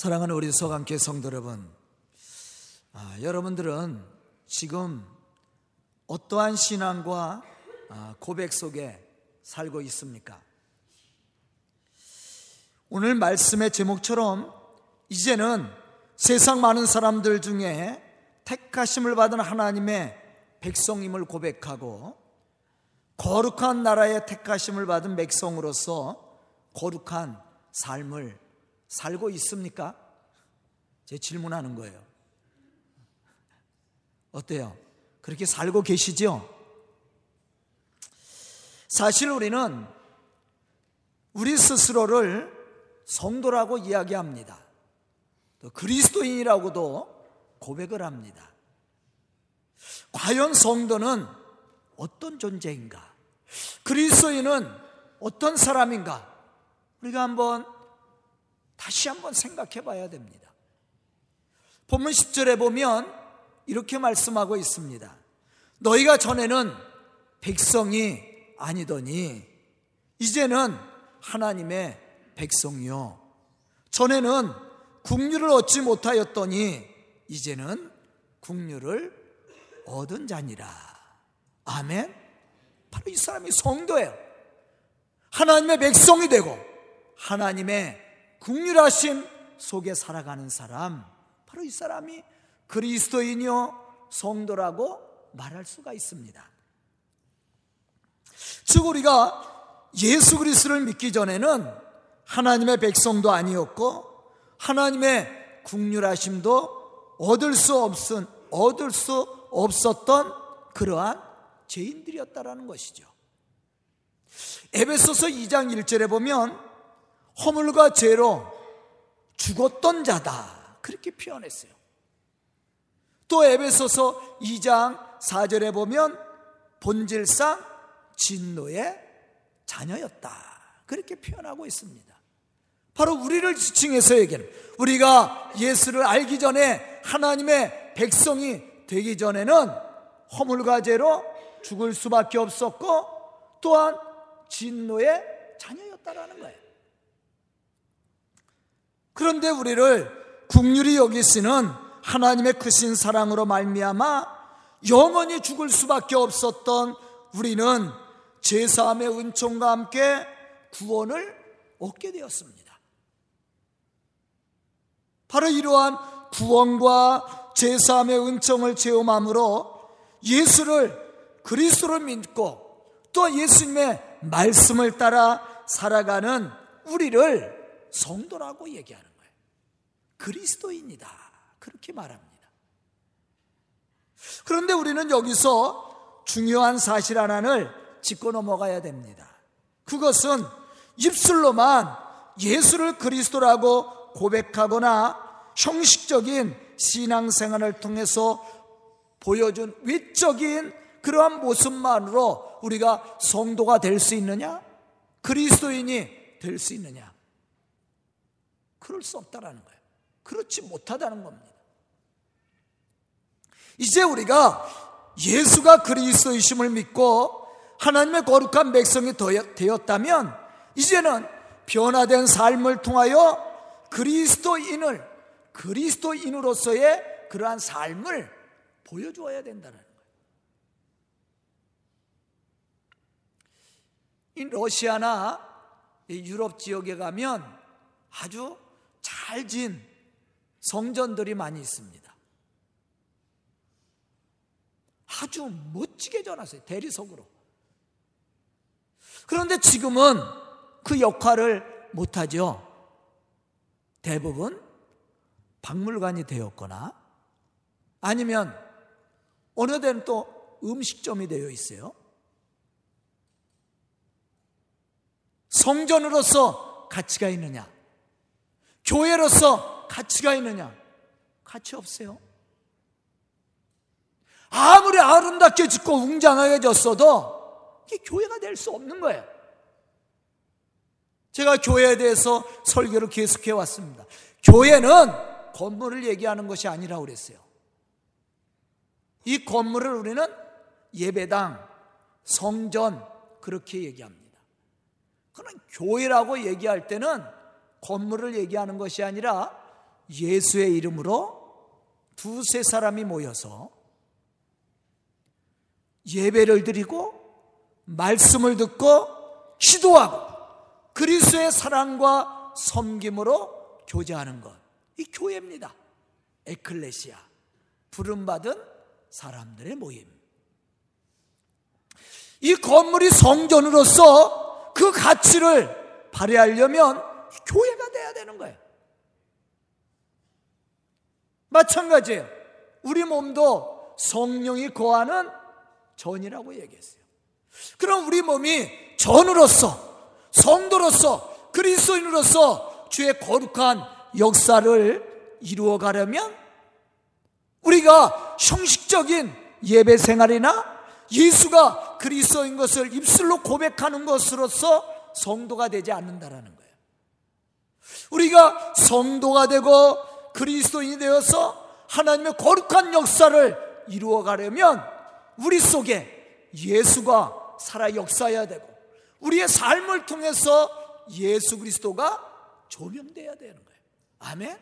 사랑하는 우리 서강교회 성도 여러분, 여러분들은 지금 어떠한 신앙과 고백 속에 살고 있습니까? 오늘 말씀의 제목처럼 이제는 세상 많은 사람들 중에 택하심을 받은 하나님의 백성임을 고백하고 거룩한 나라의 택하심을 받은 백성으로서 거룩한 삶을 살고 있습니까? 제 질문하는 거예요. 어때요? 그렇게 살고 계시죠? 사실 우리는 우리 스스로를 성도라고 이야기합니다. 또 그리스도인이라고도 고백을 합니다. 과연 성도는 어떤 존재인가? 그리스도인은 어떤 사람인가? 우리가 다시 한번 생각해 봐야 됩니다. 본문 10절에 보면 이렇게 말씀하고 있습니다. 너희가 전에는 백성이 아니더니 이제는 하나님의 백성이요, 전에는 긍휼을 얻지 못하였더니 이제는 긍휼을 얻은 자니라. 아멘. 바로 이 사람이 성도예요. 하나님의 백성이 되고 하나님의 긍휼하심 속에 살아가는 사람, 바로 이 사람이 그리스도인이요 성도라고 말할 수가 있습니다. 즉, 우리가 예수 그리스도를 믿기 전에는 하나님의 백성도 아니었고 하나님의 긍휼하심도 얻을 수 없었던 그러한 죄인들이었다라는 것이죠. 에베소서 2장 1절에 보면 허물과 죄로 죽었던 자다, 그렇게 표현했어요. 또 에베소서 2장 4절에 보면 본질상 진노의 자녀였다, 그렇게 표현하고 있습니다. 바로 우리를 지칭해서 얘기하는, 우리가 예수를 알기 전에 하나님의 백성이 되기 전에는 허물과 죄로 죽을 수밖에 없었고 또한 진노의 자녀였다라는 거예요. 그런데 우리를 긍휼히 여기시는 하나님의 크신 사랑으로 말미암아 영원히 죽을 수밖에 없었던 우리는 죄사함의 은총과 함께 구원을 얻게 되었습니다. 바로 이러한 구원과 죄사함의 은총을 체험함으로 예수를, 그리스도를 믿고 또 예수님의 말씀을 따라 살아가는 우리를 성도라고 얘기하는 거예요. 그리스도인이다, 그렇게 말합니다. 그런데 우리는 여기서 중요한 사실 하나를 짚고 넘어가야 됩니다. 그것은 입술로만 예수를 그리스도라고 고백하거나 형식적인 신앙생활을 통해서 보여준 외적인 그러한 모습만으로 우리가 성도가 될 수 있느냐? 그리스도인이 될 수 있느냐? 그럴 수 없다라는 거예요. 그렇지 못하다는 겁니다. 이제 우리가 예수가 그리스도이심을 믿고 하나님의 거룩한 백성이 되었다면 이제는 변화된 삶을 통하여 그리스도인으로서의 그러한 삶을 보여주어야 된다는 거예요. 이 러시아나 유럽 지역에 가면 아주 잘 지은 성전들이 많이 있습니다. 아주 멋지게 전했어요, 대리석으로. 그런데 지금은 그 역할을 못하죠. 대부분 박물관이 되었거나 아니면 어느 데는 또 음식점이 되어 있어요. 성전으로서 가치가 있느냐? 교회로서 가치가 있느냐? 가치 없어요. 아무리 아름답게 짓고 웅장하게 졌어도 이게 교회가 될 수 없는 거예요. 제가 교회에 대해서 설교를 계속해 왔습니다. 교회는 건물을 얘기하는 것이 아니라고 그랬어요. 이 건물을 우리는 예배당, 성전, 그렇게 얘기합니다. 그러나 교회라고 얘기할 때는 건물을 얘기하는 것이 아니라 예수의 이름으로 두세 사람이 모여서 예배를 드리고 말씀을 듣고 기도하고 그리스도의 사랑과 섬김으로 교제하는 것, 이 교회입니다. 에클레시아, 부름받은 사람들의 모임. 이 건물이 성전으로서 그 가치를 발휘하려면 교회가 돼야 되는 거예요. 마찬가지예요. 우리 몸도 성령이 거하는 전이라고 얘기했어요. 그럼 우리 몸이 전으로서, 성도로서, 그리스도인으로서 주의 거룩한 역사를 이루어가려면 우리가 형식적인 예배 생활이나 예수가 그리스도인 것을 입술로 고백하는 것으로서 성도가 되지 않는다라는 거예요. 우리가 성도가 되고 그리스도인이 되어서 하나님의 거룩한 역사를 이루어가려면 우리 속에 예수가 살아 역사해야 되고 우리의 삶을 통해서 예수 그리스도가 조명돼야 되는 거예요. 아멘?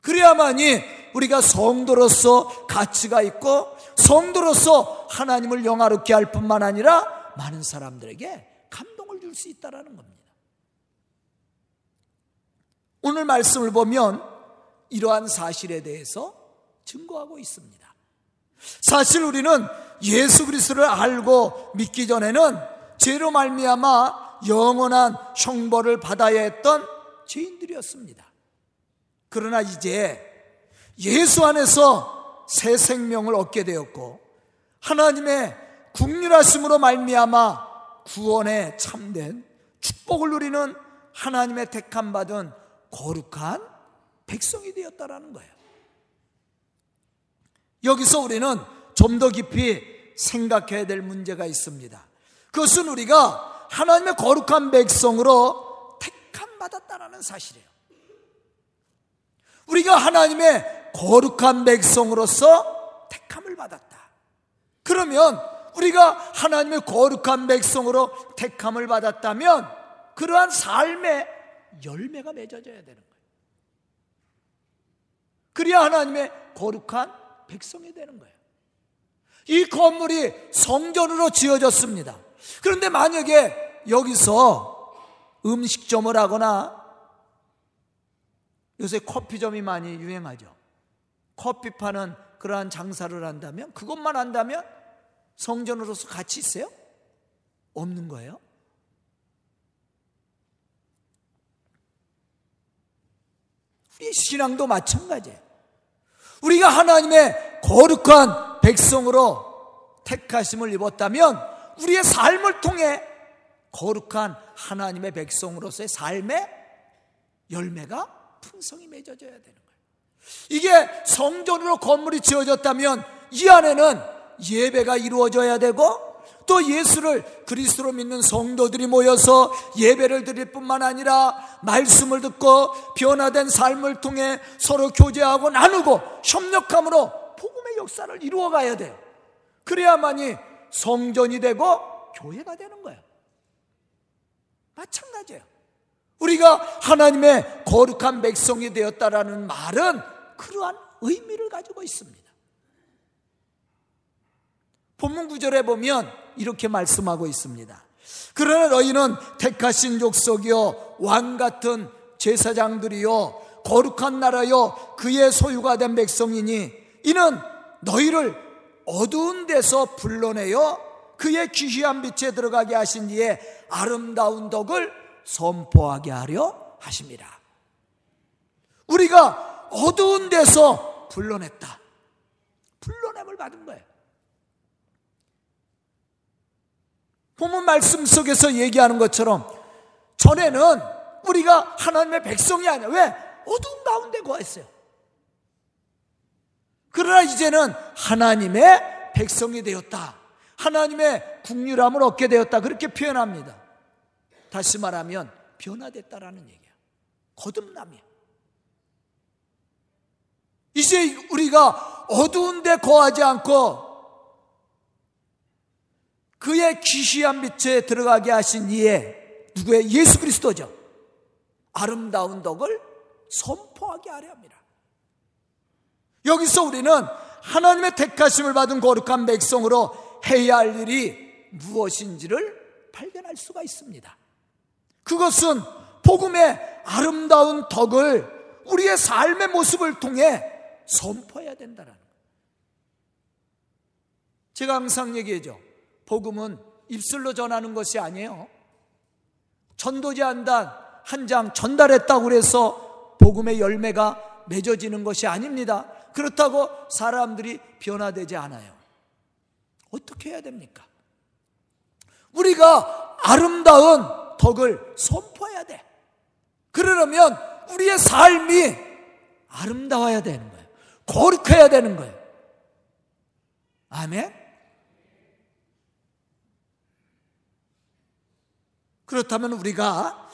그래야만이 우리가 성도로서 가치가 있고 성도로서 하나님을 영화롭게 할 뿐만 아니라 많은 사람들에게 감동을 줄 수 있다는 겁니다. 오늘 말씀을 보면 이러한 사실에 대해서 증거하고 있습니다. 사실 우리는 예수 그리스도를 알고 믿기 전에는 죄로 말미암아 영원한 형벌을 받아야 했던 죄인들이었습니다. 그러나 이제 예수 안에서 새 생명을 얻게 되었고 하나님의 긍휼하심으로 말미암아 구원에 참된 축복을 누리는 하나님의 택함받은 거룩한 백성이 되었다라는 거예요. 여기서 우리는 좀 더 깊이 생각해야 될 문제가 있습니다. 그것은 우리가 하나님의 거룩한 백성으로 택함받았다라는 사실이에요. 우리가 하나님의 거룩한 백성으로서 택함을 받았다. 그러면 우리가 하나님의 거룩한 백성으로 택함을 받았다면 그러한 삶의 열매가 맺어져야 되는 거예요. 그래야 하나님의 거룩한 백성이 되는 거예요. 이 건물이 성전으로 지어졌습니다. 그런데 만약에 여기서 음식점을 하거나, 요새 커피점이 많이 유행하죠. 커피 파는 그러한 장사를 한다면, 그것만 한다면 성전으로서 가치 있어요? 없는 거예요. 우리 신앙도 마찬가지예요. 우리가 하나님의 거룩한 백성으로 택하심을 입었다면 우리의 삶을 통해 거룩한 하나님의 백성으로서의 삶의 열매가 풍성이 맺어져야 되는 거예요. 이게 성전으로 건물이 지어졌다면 이 안에는 예배가 이루어져야 되고 또 예수를 그리스도로 믿는 성도들이 모여서 예배를 드릴 뿐만 아니라 말씀을 듣고 변화된 삶을 통해 서로 교제하고 나누고 협력함으로 복음의 역사를 이루어가야 돼요. 그래야만이 성전이 되고 교회가 되는 거예요. 마찬가지예요. 우리가 하나님의 거룩한 백성이 되었다라는 말은 그러한 의미를 가지고 있습니다. 본문 9절에 보면 이렇게 말씀하고 있습니다. 그러나 너희는 택하신 족속이요 왕같은 제사장들이요 거룩한 나라요 그의 소유가 된 백성이니 이는 너희를 어두운 데서 불러내어 그의 귀시한 빛에 들어가게 하신 이의 아름다운 덕을 선포하게 하려 하십니다. 우리가 어두운 데서 불러냈다. 불러냄을 받은 거예요. 본문 말씀 속에서 얘기하는 것처럼 전에는 우리가 하나님의 백성이 아니야. 왜? 어두운 가운데 거했어요. 그러나 이제는 하나님의 백성이 되었다. 하나님의 긍휼함을 얻게 되었다. 그렇게 표현합니다. 다시 말하면 변화됐다라는 얘기야. 거듭남이야. 이제 우리가 어두운 데 거하지 않고 그의 기시한 빛에 들어가게 하신 이에 누구의 예수 그리스도죠. 아름다운 덕을 선포하게 하려 합니다. 여기서 우리는 하나님의 택하심을 받은 거룩한 백성으로 해야 할 일이 무엇인지를 발견할 수가 있습니다. 그것은 복음의 아름다운 덕을 우리의 삶의 모습을 통해 선포해야 된다는 거예요. 제가 항상 얘기하죠. 복음은 입술로 전하는 것이 아니에요. 전도지 한 장 전달했다고 해서 복음의 열매가 맺어지는 것이 아닙니다. 그렇다고 사람들이 변화되지 않아요. 어떻게 해야 됩니까? 우리가 아름다운 덕을 선포해야 돼. 그러려면 우리의 삶이 아름다워야 되는 거예요. 거룩해야 되는 거예요. 아멘? 그렇다면 우리가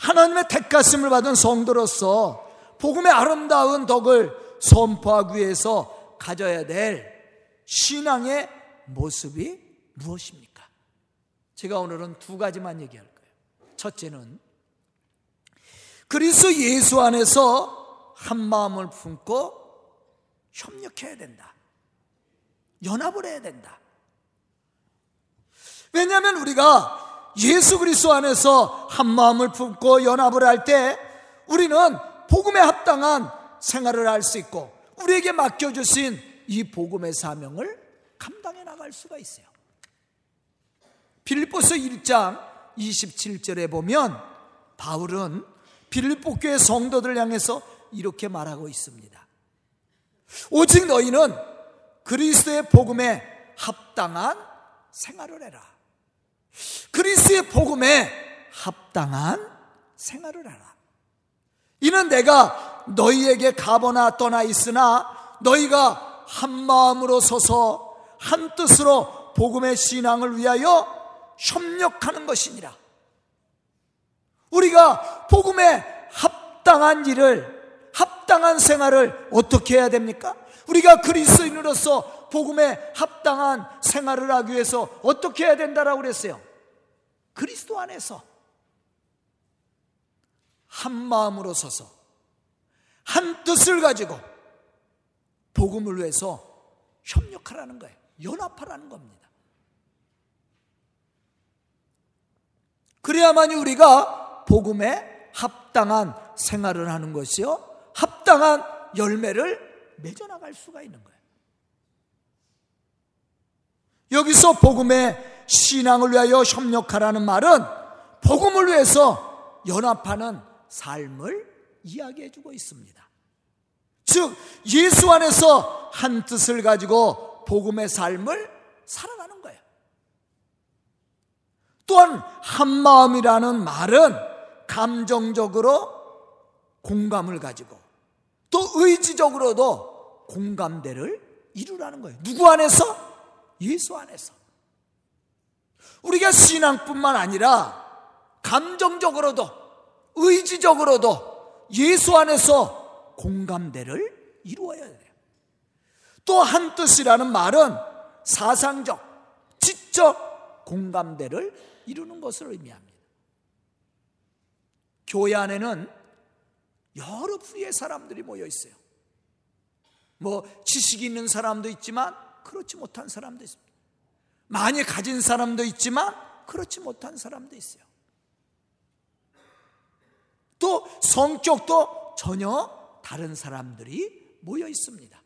하나님의 택하심을 받은 성도로서 복음의 아름다운 덕을 선포하기 위해서 가져야 될 신앙의 모습이 무엇입니까? 제가 오늘은 두 가지만 얘기할 거예요. 첫째는 그리스도 예수 안에서 한 마음을 품고 협력해야 된다. 연합을 해야 된다. 왜냐하면 우리가 예수 그리스도 안에서 한 마음을 품고 연합을 할 때 우리는 복음에 합당한 생활을 할 수 있고 우리에게 맡겨주신 이 복음의 사명을 감당해 나갈 수가 있어요. 빌립보서 1장 27절에 보면 바울은 빌립보 교회 성도들을 향해서 이렇게 말하고 있습니다. 오직 너희는 그리스도의 복음에 합당한 생활을 해라. 그리스도의 복음에 합당한 생활을 하라. 이는 내가 너희에게 가보나 떠나 있으나 너희가 한 마음으로 서서 한 뜻으로 복음의 신앙을 위하여 협력하는 것이니라. 우리가 복음에 합당한 일을, 합당한 생활을 어떻게 해야 됩니까? 우리가 그리스도인으로서 복음에 합당한 생활을 하기 위해서 어떻게 해야 된다라고 그랬어요? 그리스도 안에서 한 마음으로 서서 한 뜻을 가지고 복음을 위해서 협력하라는 거예요. 연합하라는 겁니다. 그래야만이 우리가 복음에 합당한 생활을 하는 것이요, 합당한 열매를 맺어나갈 수가 있는 거예요. 여기서 복음에 신앙을 위하여 협력하라는 말은 복음을 위해서 연합하는 삶을 이야기해주고 있습니다. 즉 예수 안에서 한 뜻을 가지고 복음의 삶을 살아가는 거예요. 또한 한 마음이라는 말은 감정적으로 공감을 가지고 또 의지적으로도 공감대를 이루라는 거예요. 누구 안에서? 예수 안에서. 우리가 신앙뿐만 아니라 감정적으로도 의지적으로도 예수 안에서 공감대를 이루어야 돼요. 또 한 뜻이라는 말은 사상적, 지적 공감대를 이루는 것을 의미합니다. 교회 안에는 여러 부류의 사람들이 모여 있어요. 지식이 있는 사람도 있지만 그렇지 못한 사람도 있습니다. 많이 가진 사람도 있지만 그렇지 못한 사람도 있어요. 또 성격도 전혀 다른 사람들이 모여 있습니다.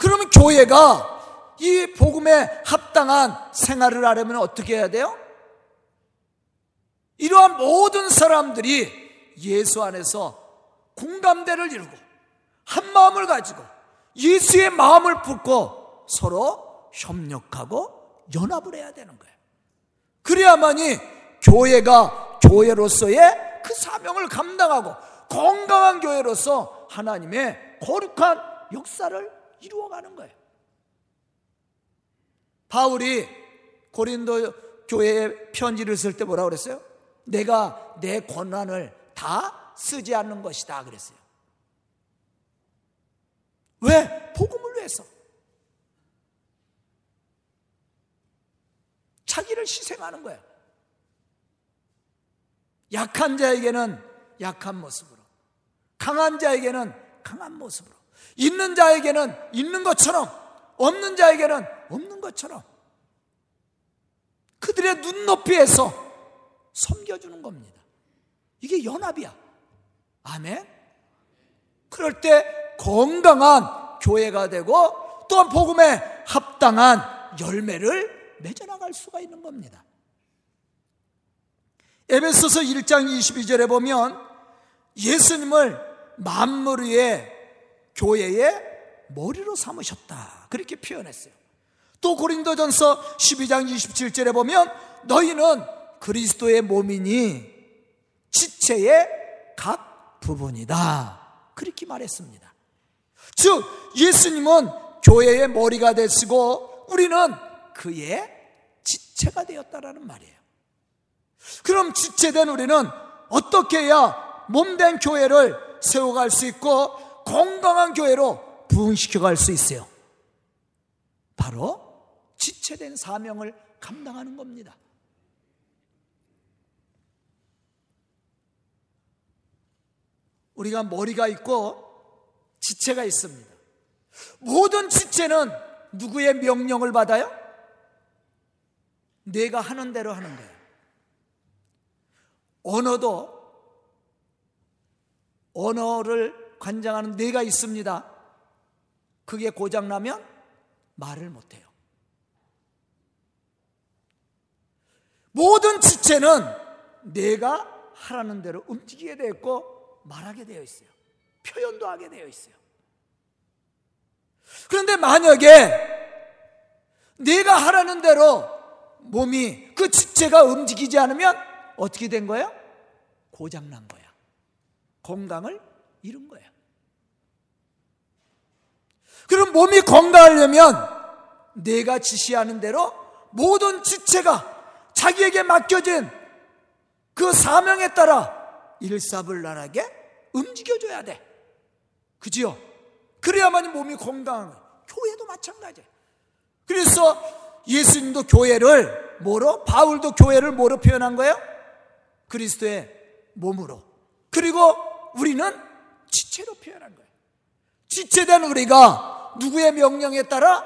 그러면 교회가 이 복음에 합당한 생활을 하려면 어떻게 해야 돼요? 이러한 모든 사람들이 예수 안에서 공감대를 이루고 한 마음을 가지고 예수의 마음을 품고 서로 협력하고 연합을 해야 되는 거예요. 그래야만이 교회가 교회로서의 그 사명을 감당하고 건강한 교회로서 하나님의 거룩한 역사를 이루어가는 거예요. 바울이 고린도 교회에 편지를 쓸 때 뭐라고 그랬어요? 내가 내 권한을 다 쓰지 않는 것이다 그랬어요. 왜? 복음을 위해서. 자기를 희생하는 거예요. 약한 자에게는 약한 모습으로, 강한 자에게는 강한 모습으로, 있는 자에게는 있는 것처럼, 없는 자에게는 없는 것처럼 그들의 눈높이에서 섬겨주는 겁니다. 이게 연합이야. 아멘. 그럴 때 건강한 교회가 되고 또한 복음에 합당한 열매를 맺어나갈 수가 있는 겁니다. 에베소서 1장 22절에 보면 예수님을 만물의 교회의 머리로 삼으셨다 그렇게 표현했어요. 또 고린도전서 12장 27절에 보면 너희는 그리스도의 몸이니 지체의 각 부분이다 그렇게 말했습니다. 즉 예수님은 교회의 머리가 되시고 우리는 그의 지체가 되었다라는 말이에요. 그럼 지체된 우리는 어떻게 해야 몸된 교회를 세워갈 수 있고 건강한 교회로 부흥시켜갈 수 있어요? 바로 지체된 사명을 감당하는 겁니다. 우리가 머리가 있고 지체가 있습니다. 모든 지체는 누구의 명령을 받아요? 내가 하는 대로 하는 거예요. 언어도 언어를 관장하는 뇌가 있습니다. 그게 고장나면 말을 못해요. 모든 지체는 뇌가 하라는 대로 움직이게 되어 있고 말하게 되어 있어요. 표현도 하게 되어 있어요. 그런데 만약에 뇌가 하라는 대로 몸이, 그 지체가 움직이지 않으면 어떻게 된 거예요? 고장난 거야. 건강을 잃은 거야. 그럼 몸이 건강하려면 뇌가 지시하는 대로 모든 지체가 자기에게 맡겨진 그 사명에 따라 일사불란하게 움직여줘야 돼. 그지요? 그래야만 몸이 건강한 거야. 교회도 마찬가지야. 그래서 예수님도 교회를 뭐로? 바울도 교회를 뭐로 표현한 거예요? 그리스도의 몸으로. 그리고 우리는 지체로 표현한 거예요. 지체된 우리가 누구의 명령에 따라?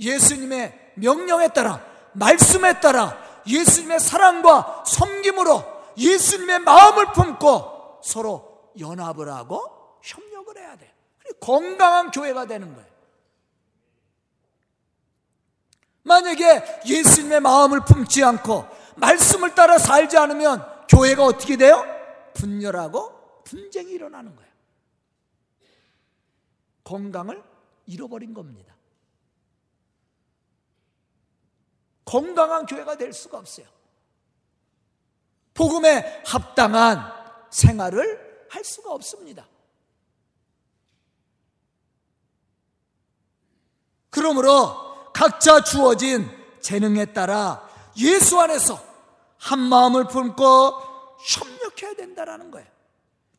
예수님의 명령에 따라, 말씀에 따라, 예수님의 사랑과 섬김으로 예수님의 마음을 품고 서로 연합을 하고 협력을 해야 돼요. 건강한 교회가 되는 거예요. 만약에 예수님의 마음을 품지 않고 말씀을 따라 살지 않으면 교회가 어떻게 돼요? 분열하고 분쟁이 일어나는 거예요. 건강을 잃어버린 겁니다. 건강한 교회가 될 수가 없어요. 복음에 합당한 생활을 할 수가 없습니다. 그러므로 각자 주어진 재능에 따라 예수 안에서 한 마음을 품고 협력해야 된다라는 거예요.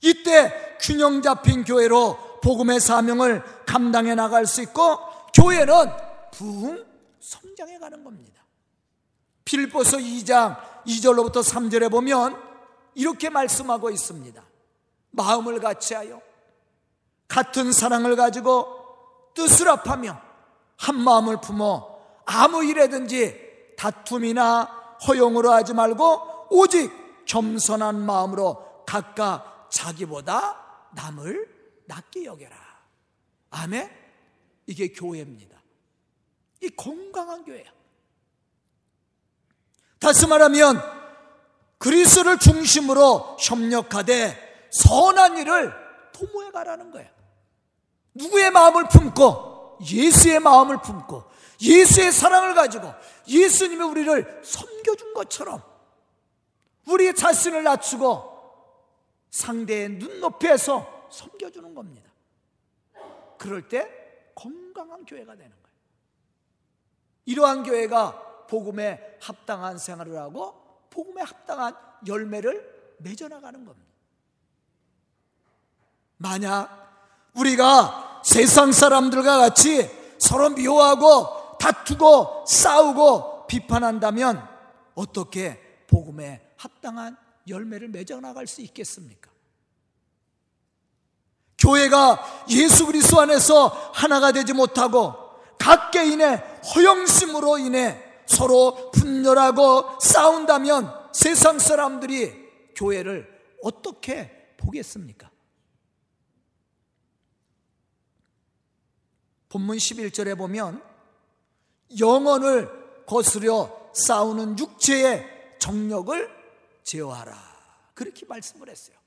이때 균형 잡힌 교회로 복음의 사명을 감당해 나갈 수 있고 교회는 부흥 성장해 가는 겁니다. 빌립보서 2장 2절로부터 3절에 보면 이렇게 말씀하고 있습니다. 마음을 같이하여 같은 사랑을 가지고 뜻을 합하며 한 마음을 품어 아무 일에든지 다툼이나 허용으로 하지 말고 오직 겸손한 마음으로 각각 자기보다 남을 낮게 여겨라. 아멘? 이게 교회입니다. 이 건강한 교회야. 다시 말하면 그리스도를 중심으로 협력하되 선한 일을 도모해 가라는 거야. 누구의 마음을 품고, 예수의 마음을 품고, 예수의 사랑을 가지고 예수님이 우리를 섬겨준 것처럼 우리 자신을 낮추고 상대의 눈높이에서 섬겨주는 겁니다. 그럴 때 건강한 교회가 되는 거예요. 이러한 교회가 복음에 합당한 생활을 하고 복음에 합당한 열매를 맺어나가는 겁니다. 만약 우리가 세상 사람들과 같이 서로 미워하고 다투고 싸우고 비판한다면 어떻게 복음에 합당한 열매를 맺어나갈 수 있겠습니까? 교회가 예수 그리스도 안에서 하나가 되지 못하고 각 개인의 허영심으로 인해 서로 분열하고 싸운다면 세상 사람들이 교회를 어떻게 보겠습니까? 본문 11절에 보면 영혼을 거스려 싸우는 육체의 정력을 제어하라, 그렇게 말씀을 했어요.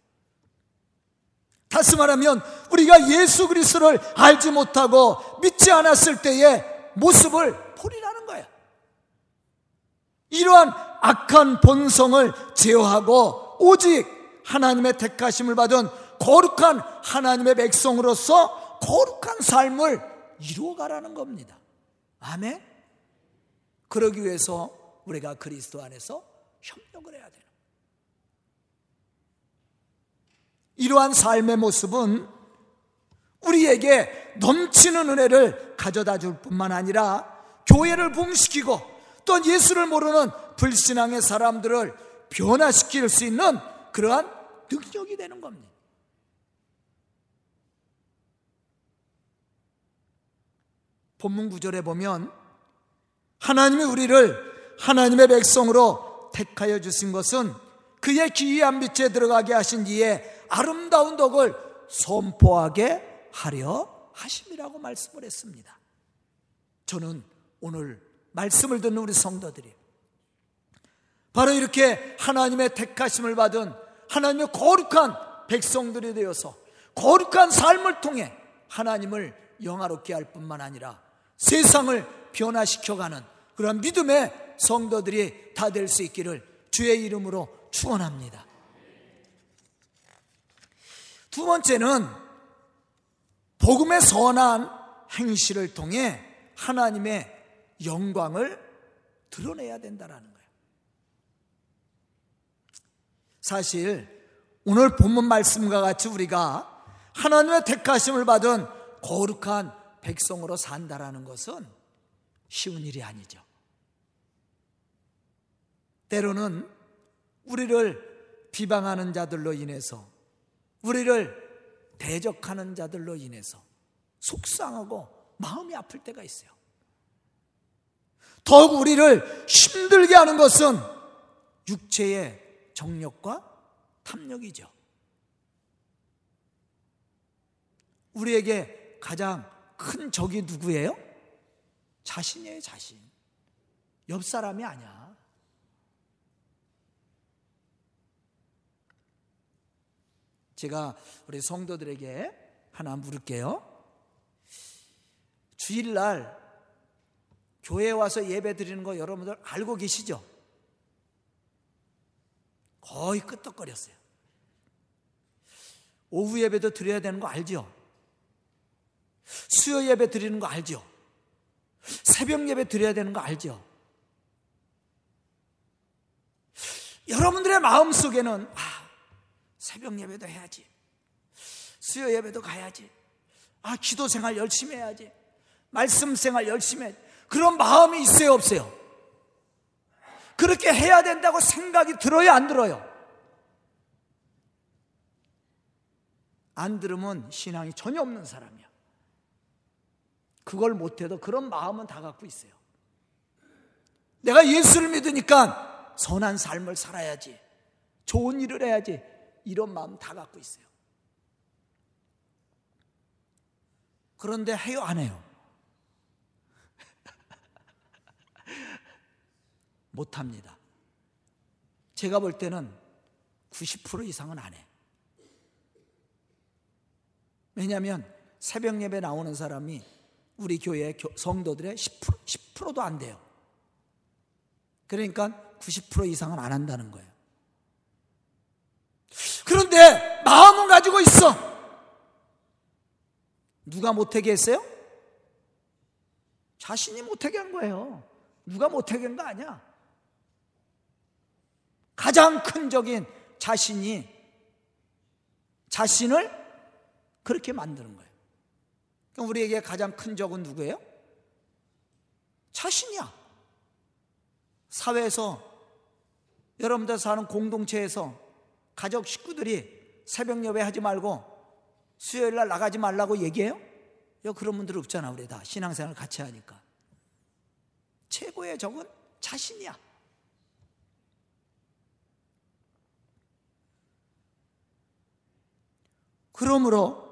다시 말하면 우리가 예수 그리스도를 알지 못하고 믿지 않았을 때의 모습을 보리라는 거예요. 이러한 악한 본성을 제어하고 오직 하나님의 택하심을 받은 거룩한 하나님의 백성으로서 거룩한 삶을 이루어가라는 겁니다. 아멘? 그러기 위해서 우리가 그리스도 안에서 협력을 해야 돼요. 이러한 삶의 모습은 우리에게 넘치는 은혜를 가져다 줄 뿐만 아니라 교회를 부흥시키고 또 예수를 모르는 불신앙의 사람들을 변화시킬 수 있는 그러한 능력이 되는 겁니다. 본문 9절에 보면 하나님이 우리를 하나님의 백성으로 택하여 주신 것은 그의 기이한 빛에 들어가게 하신 이에 아름다운 덕을 선포하게 하려 하심이라고 말씀을 했습니다. 저는 오늘 말씀을 듣는 우리 성도들이 바로 이렇게 하나님의 택하심을 받은 하나님의 거룩한 백성들이 되어서 거룩한 삶을 통해 하나님을 영화롭게 할 뿐만 아니라 세상을 변화시켜가는 그런 믿음의 성도들이 다 될 수 있기를 주의 이름으로 축원합니다. 두 번째는 복음의 선한 행실을 통해 하나님의 영광을 드러내야 된다라는 거예요. 사실 오늘 본문 말씀과 같이 우리가 하나님의 택하심을 받은 거룩한 백성으로 산다라는 것은 쉬운 일이 아니죠. 때로는 우리를 비방하는 자들로 인해서, 우리를 대적하는 자들로 인해서 속상하고 마음이 아플 때가 있어요. 더욱 우리를 힘들게 하는 것은 육체의 정욕과 탐욕이죠. 우리에게 가장 큰 적이 누구예요? 자신이에요, 자신. 옆 사람이 아니야. 제가 우리 성도들에게 하나 물을게요. 주일날 교회에 와서 예배 드리는 거 여러분들 알고 계시죠? 거의 끄떡거렸어요. 오후 예배도 드려야 되는 거 알죠? 수요 예배 드리는 거 알죠? 새벽 예배 드려야 되는 거 알죠? 여러분들의 마음속에는 새벽 예배도 해야지, 수요 예배도 가야지, 기도 생활 열심히 해야지, 말씀 생활 열심히 해야지, 그런 마음이 있어요, 없어요? 그렇게 해야 된다고 생각이 들어요, 안 들어요? 안 들으면 신앙이 전혀 없는 사람이야. 그걸 못해도 그런 마음은 다 갖고 있어요. 내가 예수를 믿으니까 선한 삶을 살아야지, 좋은 일을 해야지, 이런 마음 다 갖고 있어요. 그런데 해요, 안 해요? 못합니다. 제가 볼 때는 90% 이상은 안 해. 왜냐하면 새벽 예배 나오는 사람이 우리 교회 성도들의 10%도 안 돼요. 그러니까 90% 이상은 안 한다는 거예요. 그런데 마음은 가지고 있어. 누가 못하게 했어요? 자신이 못하게 한 거예요. 누가 못하게 한 거 아니야. 가장 큰 적인 자신이 자신을 그렇게 만드는 거예요. 그럼 우리에게 가장 큰 적은 누구예요? 자신이야. 사회에서, 여러분들 사는 공동체에서 가족 식구들이 새벽 예배 하지 말고 수요일날 나가지 말라고 얘기해요? 야, 그런 분들 없잖아. 우리 다 신앙생활 같이 하니까. 최고의 적은 자신이야. 그러므로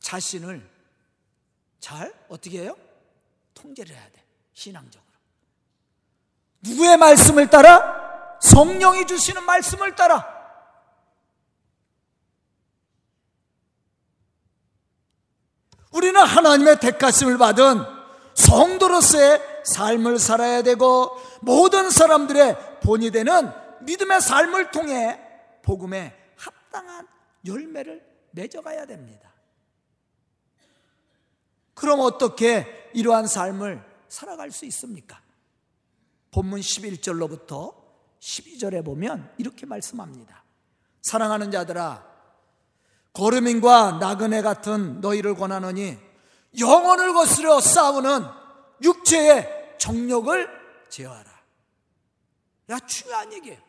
자신을 잘 어떻게 해요? 통제를 해야 돼. 신앙적으로. 누구의 말씀을 따라? 성령이 주시는 말씀을 따라. 우리는 하나님의 택하심을 받은 성도로서의 삶을 살아야 되고, 모든 사람들의 본이 되는 믿음의 삶을 통해 복음에 합당한 열매를 맺어가야 됩니다. 그럼 어떻게 이러한 삶을 살아갈 수 있습니까? 본문 11절로부터 12절에 보면 이렇게 말씀합니다. 사랑하는 자들아, 거류민과 나그네 같은 너희를 권하노니 영혼을 거스려 싸우는 육체의 정욕을 제어하라. 야, 중요한 얘기예요.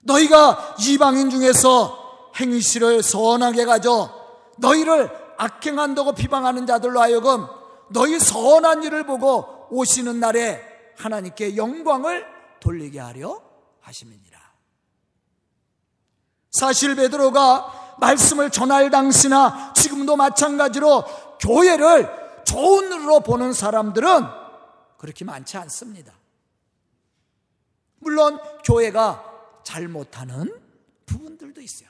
너희가 이방인 중에서 행실을 선하게 가져 너희를 악행한다고 비방하는 자들로 하여금 너희 선한 일을 보고 오시는 날에 하나님께 영광을 돌리게 하려 하심이니라. 사실 베드로가 말씀을 전할 당시나 지금도 마찬가지로 교회를 좋은 눈으로 보는 사람들은 그렇게 많지 않습니다. 물론 교회가 잘못하는 부분들도 있어요.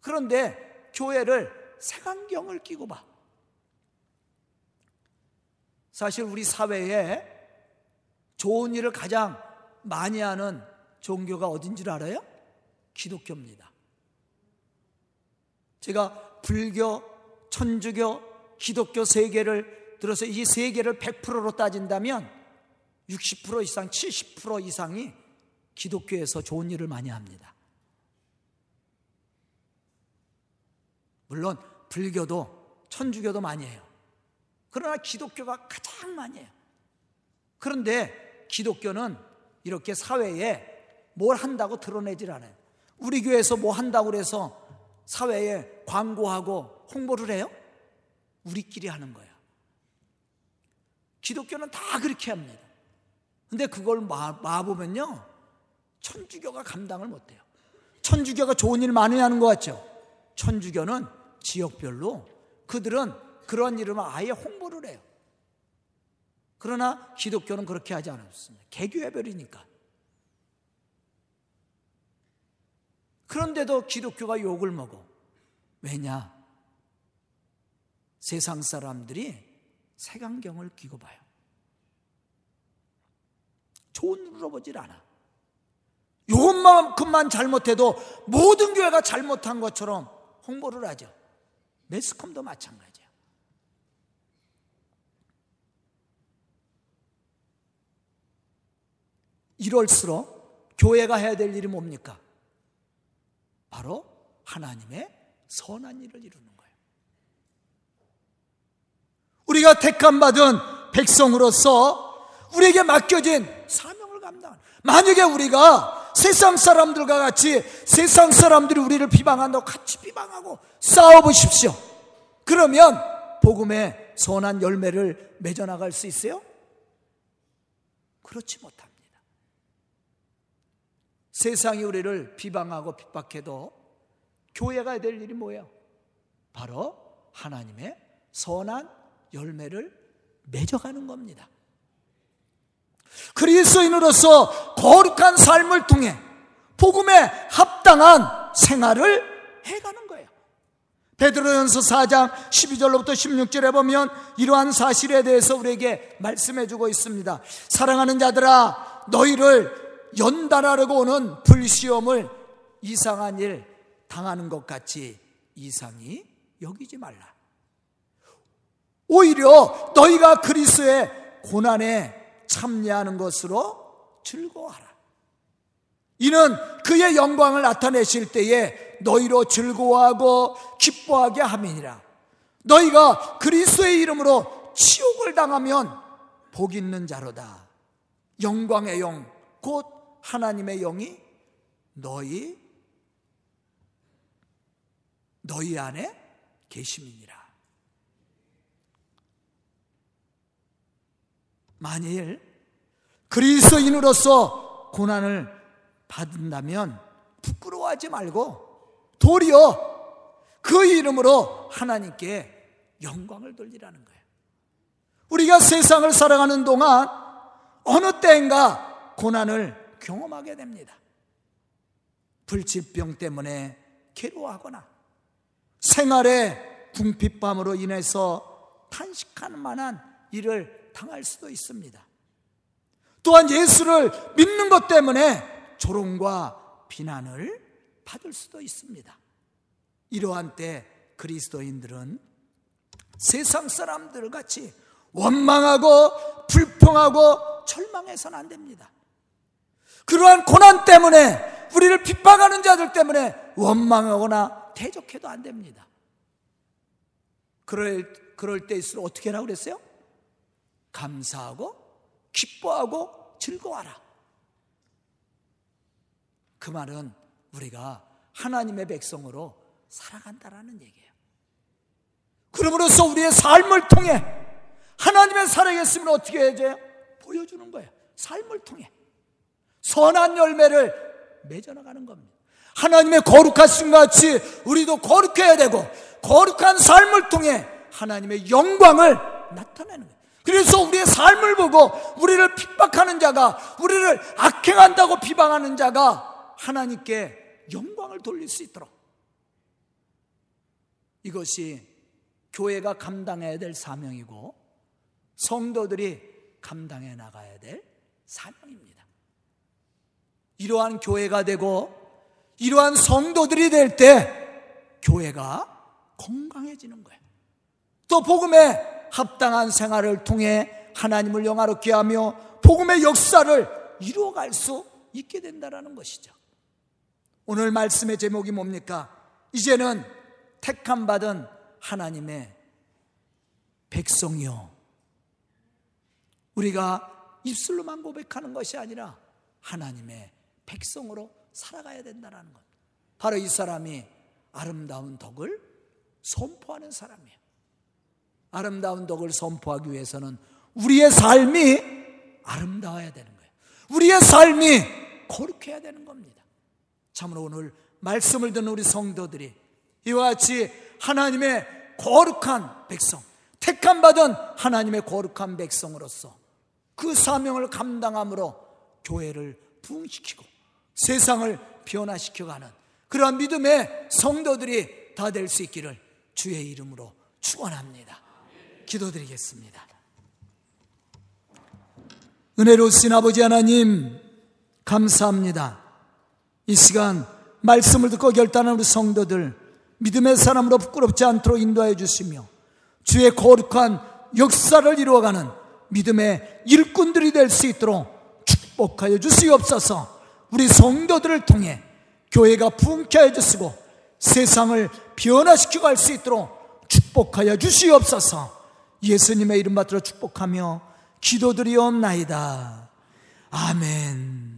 그런데 교회를 색안경을 끼고 봐. 사실 우리 사회에 좋은 일을 가장 많이 하는 종교가 어딘 줄 알아요? 기독교입니다. 제가 불교, 천주교, 기독교 세 개를 들어서 이 세 개를 100%로 따진다면 60% 이상, 70% 이상이 기독교에서 좋은 일을 많이 합니다. 물론 불교도 천주교도 많이 해요. 그러나 기독교가 가장 많이 해요. 그런데 기독교는 이렇게 사회에 뭘 한다고 드러내질 않아요. 우리 교회에서 뭐 한다고 해서 사회에 광고하고 홍보를 해요? 우리끼리 하는 거예요. 기독교는 다 그렇게 합니다. 근데 그걸 보면요, 천주교가 감당을 못해요. 천주교가 좋은 일 많이 하는 것 같죠? 천주교는 지역별로 그들은 그런 이름을 아예 홍보를 해요. 그러나 기독교는 그렇게 하지 않았습니다. 개교회별이니까. 그런데도 기독교가 욕을 먹어. 왜냐? 세상 사람들이 색안경을 끼고 봐요. 좋은 눈으로 보질 않아. 요것만큼만 잘못해도 모든 교회가 잘못한 것처럼 홍보를 하죠. 매스컴도 마찬가지야. 이럴수록 교회가 해야 될 일이 뭡니까? 바로 하나님의 선한 일을 이루는 거예요. 우리가 택함받은 백성으로서 우리에게 맡겨진 사명을 감당하는, 만약에 우리가 세상 사람들과 같이 세상 사람들이 우리를 비방한다고 같이 비방하고 싸워보십시오. 그러면 복음의 선한 열매를 맺어나갈 수 있어요? 그렇지 못합니다. 세상이 우리를 비방하고 핍박해도 교회가 해야 될 일이 뭐예요? 바로 하나님의 선한 열매를 맺어가는 겁니다. 그리스도인으로서 거룩한 삶을 통해 복음에 합당한 생활을 해가는 거예요. 베드로전서 4장 12절로부터 16절에 보면 이러한 사실에 대해서 우리에게 말씀해주고 있습니다. 사랑하는 자들아, 너희를 연단하려고 오는 불시험을 이상한 일 당하는 것 같이 이상히 여기지 말라. 오히려 너희가 그리스도의 고난에 참여하는 것으로 즐거워하라. 이는 그의 영광을 나타내실 때에 너희로 즐거워하고 기뻐하게 함이니라. 너희가 그리스도의 이름으로 치욕을 당하면 복 있는 자로다. 영광의 영, 곧 하나님의 영이 너희 너희 안에 계심이니라. 만일 그리스도인으로서 고난을 받는다면 부끄러워하지 말고 도리어 그 이름으로 하나님께 영광을 돌리라는 거예요. 우리가 세상을 살아가는 동안 어느 때인가 고난을 경험하게 됩니다. 불치병 때문에 괴로워하거나 생활의 궁핍함으로 인해서 탄식할 만한 일을 당할 수도 있습니다. 또한 예수를 믿는 것 때문에 조롱과 비난을 받을 수도 있습니다. 이러한 때 그리스도인들은 세상 사람들 같이 원망하고 불평하고 절망해서는 안 됩니다. 그러한 고난 때문에, 우리를 핍박하는 자들 때문에 원망하거나 대적해도 안 됩니다. 그럴 때일수록 어떻게 하라고 그랬어요? 감사하고 기뻐하고 즐거워하라. 그 말은 우리가 하나님의 백성으로 살아간다라는 얘기예요. 그러므로써 우리의 삶을 통해 하나님의 살아계심을 어떻게 해야 돼요? 보여주는 거예요. 삶을 통해 선한 열매를 맺어나가는 겁니다. 하나님의 거룩하신 같이 우리도 거룩해야 되고, 거룩한 삶을 통해 하나님의 영광을 나타내는 거예요. 그래서 우리의 삶을 보고 우리를 핍박하는 자가, 우리를 악행한다고 비방하는 자가 하나님께 영광을 돌릴 수 있도록, 이것이 교회가 감당해야 될 사명이고 성도들이 감당해 나가야 될 사명입니다. 이러한 교회가 되고 이러한 성도들이 될 때 교회가 건강해지는 거예요. 또 복음에 합당한 생활을 통해 하나님을 영화롭게 하며 복음의 역사를 이루어갈 수 있게 된다는 것이죠. 오늘 말씀의 제목이 뭡니까? 이제는 택함받은 하나님의 백성이요. 우리가 입술로만 고백하는 것이 아니라 하나님의 백성으로 살아가야 된다는 것. 바로 이 사람이 아름다운 덕을 선포하는 사람이에요. 아름다운 덕을 선포하기 위해서는 우리의 삶이 아름다워야 되는 거예요. 우리의 삶이 거룩해야 되는 겁니다. 참으로 오늘 말씀을 듣는 우리 성도들이 이와 같이 하나님의 거룩한 백성, 택함받은 하나님의 거룩한 백성으로서 그 사명을 감당함으로 교회를 부흥시키고 세상을 변화시켜가는 그러한 믿음의 성도들이 다 될 수 있기를 주의 이름으로 축원합니다. 기도드리겠습니다. 은혜로우신 아버지 하나님, 감사합니다. 이 시간 말씀을 듣고 결단한 우리 성도들, 믿음의 사람으로 부끄럽지 않도록 인도하여 주시며 주의 거룩한 역사를 이루어가는 믿음의 일꾼들이 될 수 있도록 축복하여 주시옵소서. 우리 성도들을 통해 교회가 부흥케 하여 주시고 세상을 변화시켜 갈 수 있도록 축복하여 주시옵소서. 예수님의 이름 받들어 축복하며 기도드리옵나이다. 아멘.